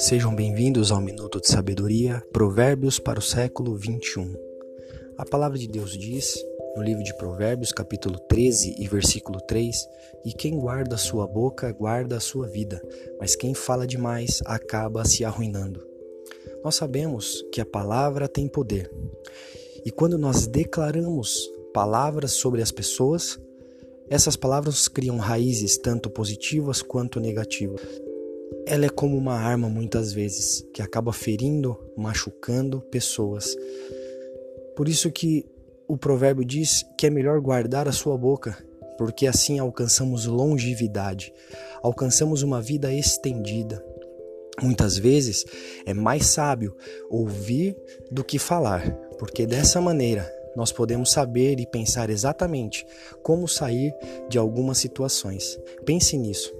Sejam bem-vindos ao Minuto de Sabedoria, Provérbios para o século 21. A palavra de Deus diz, no livro de Provérbios, capítulo 13 e versículo 3, "E quem guarda a sua boca, guarda a sua vida, mas quem fala demais acaba se arruinando." Nós sabemos que a palavra tem poder. E quando nós declaramos palavras sobre as pessoas, essas palavras criam raízes tanto positivas quanto negativas. Ela é como uma arma, muitas vezes, que acaba ferindo, machucando pessoas. Por isso que o provérbio diz que é melhor guardar a sua boca, porque assim alcançamos longevidade, alcançamos uma vida estendida. Muitas vezes é mais sábio ouvir do que falar, porque dessa maneira nós podemos saber e pensar exatamente como sair de algumas situações. Pense nisso.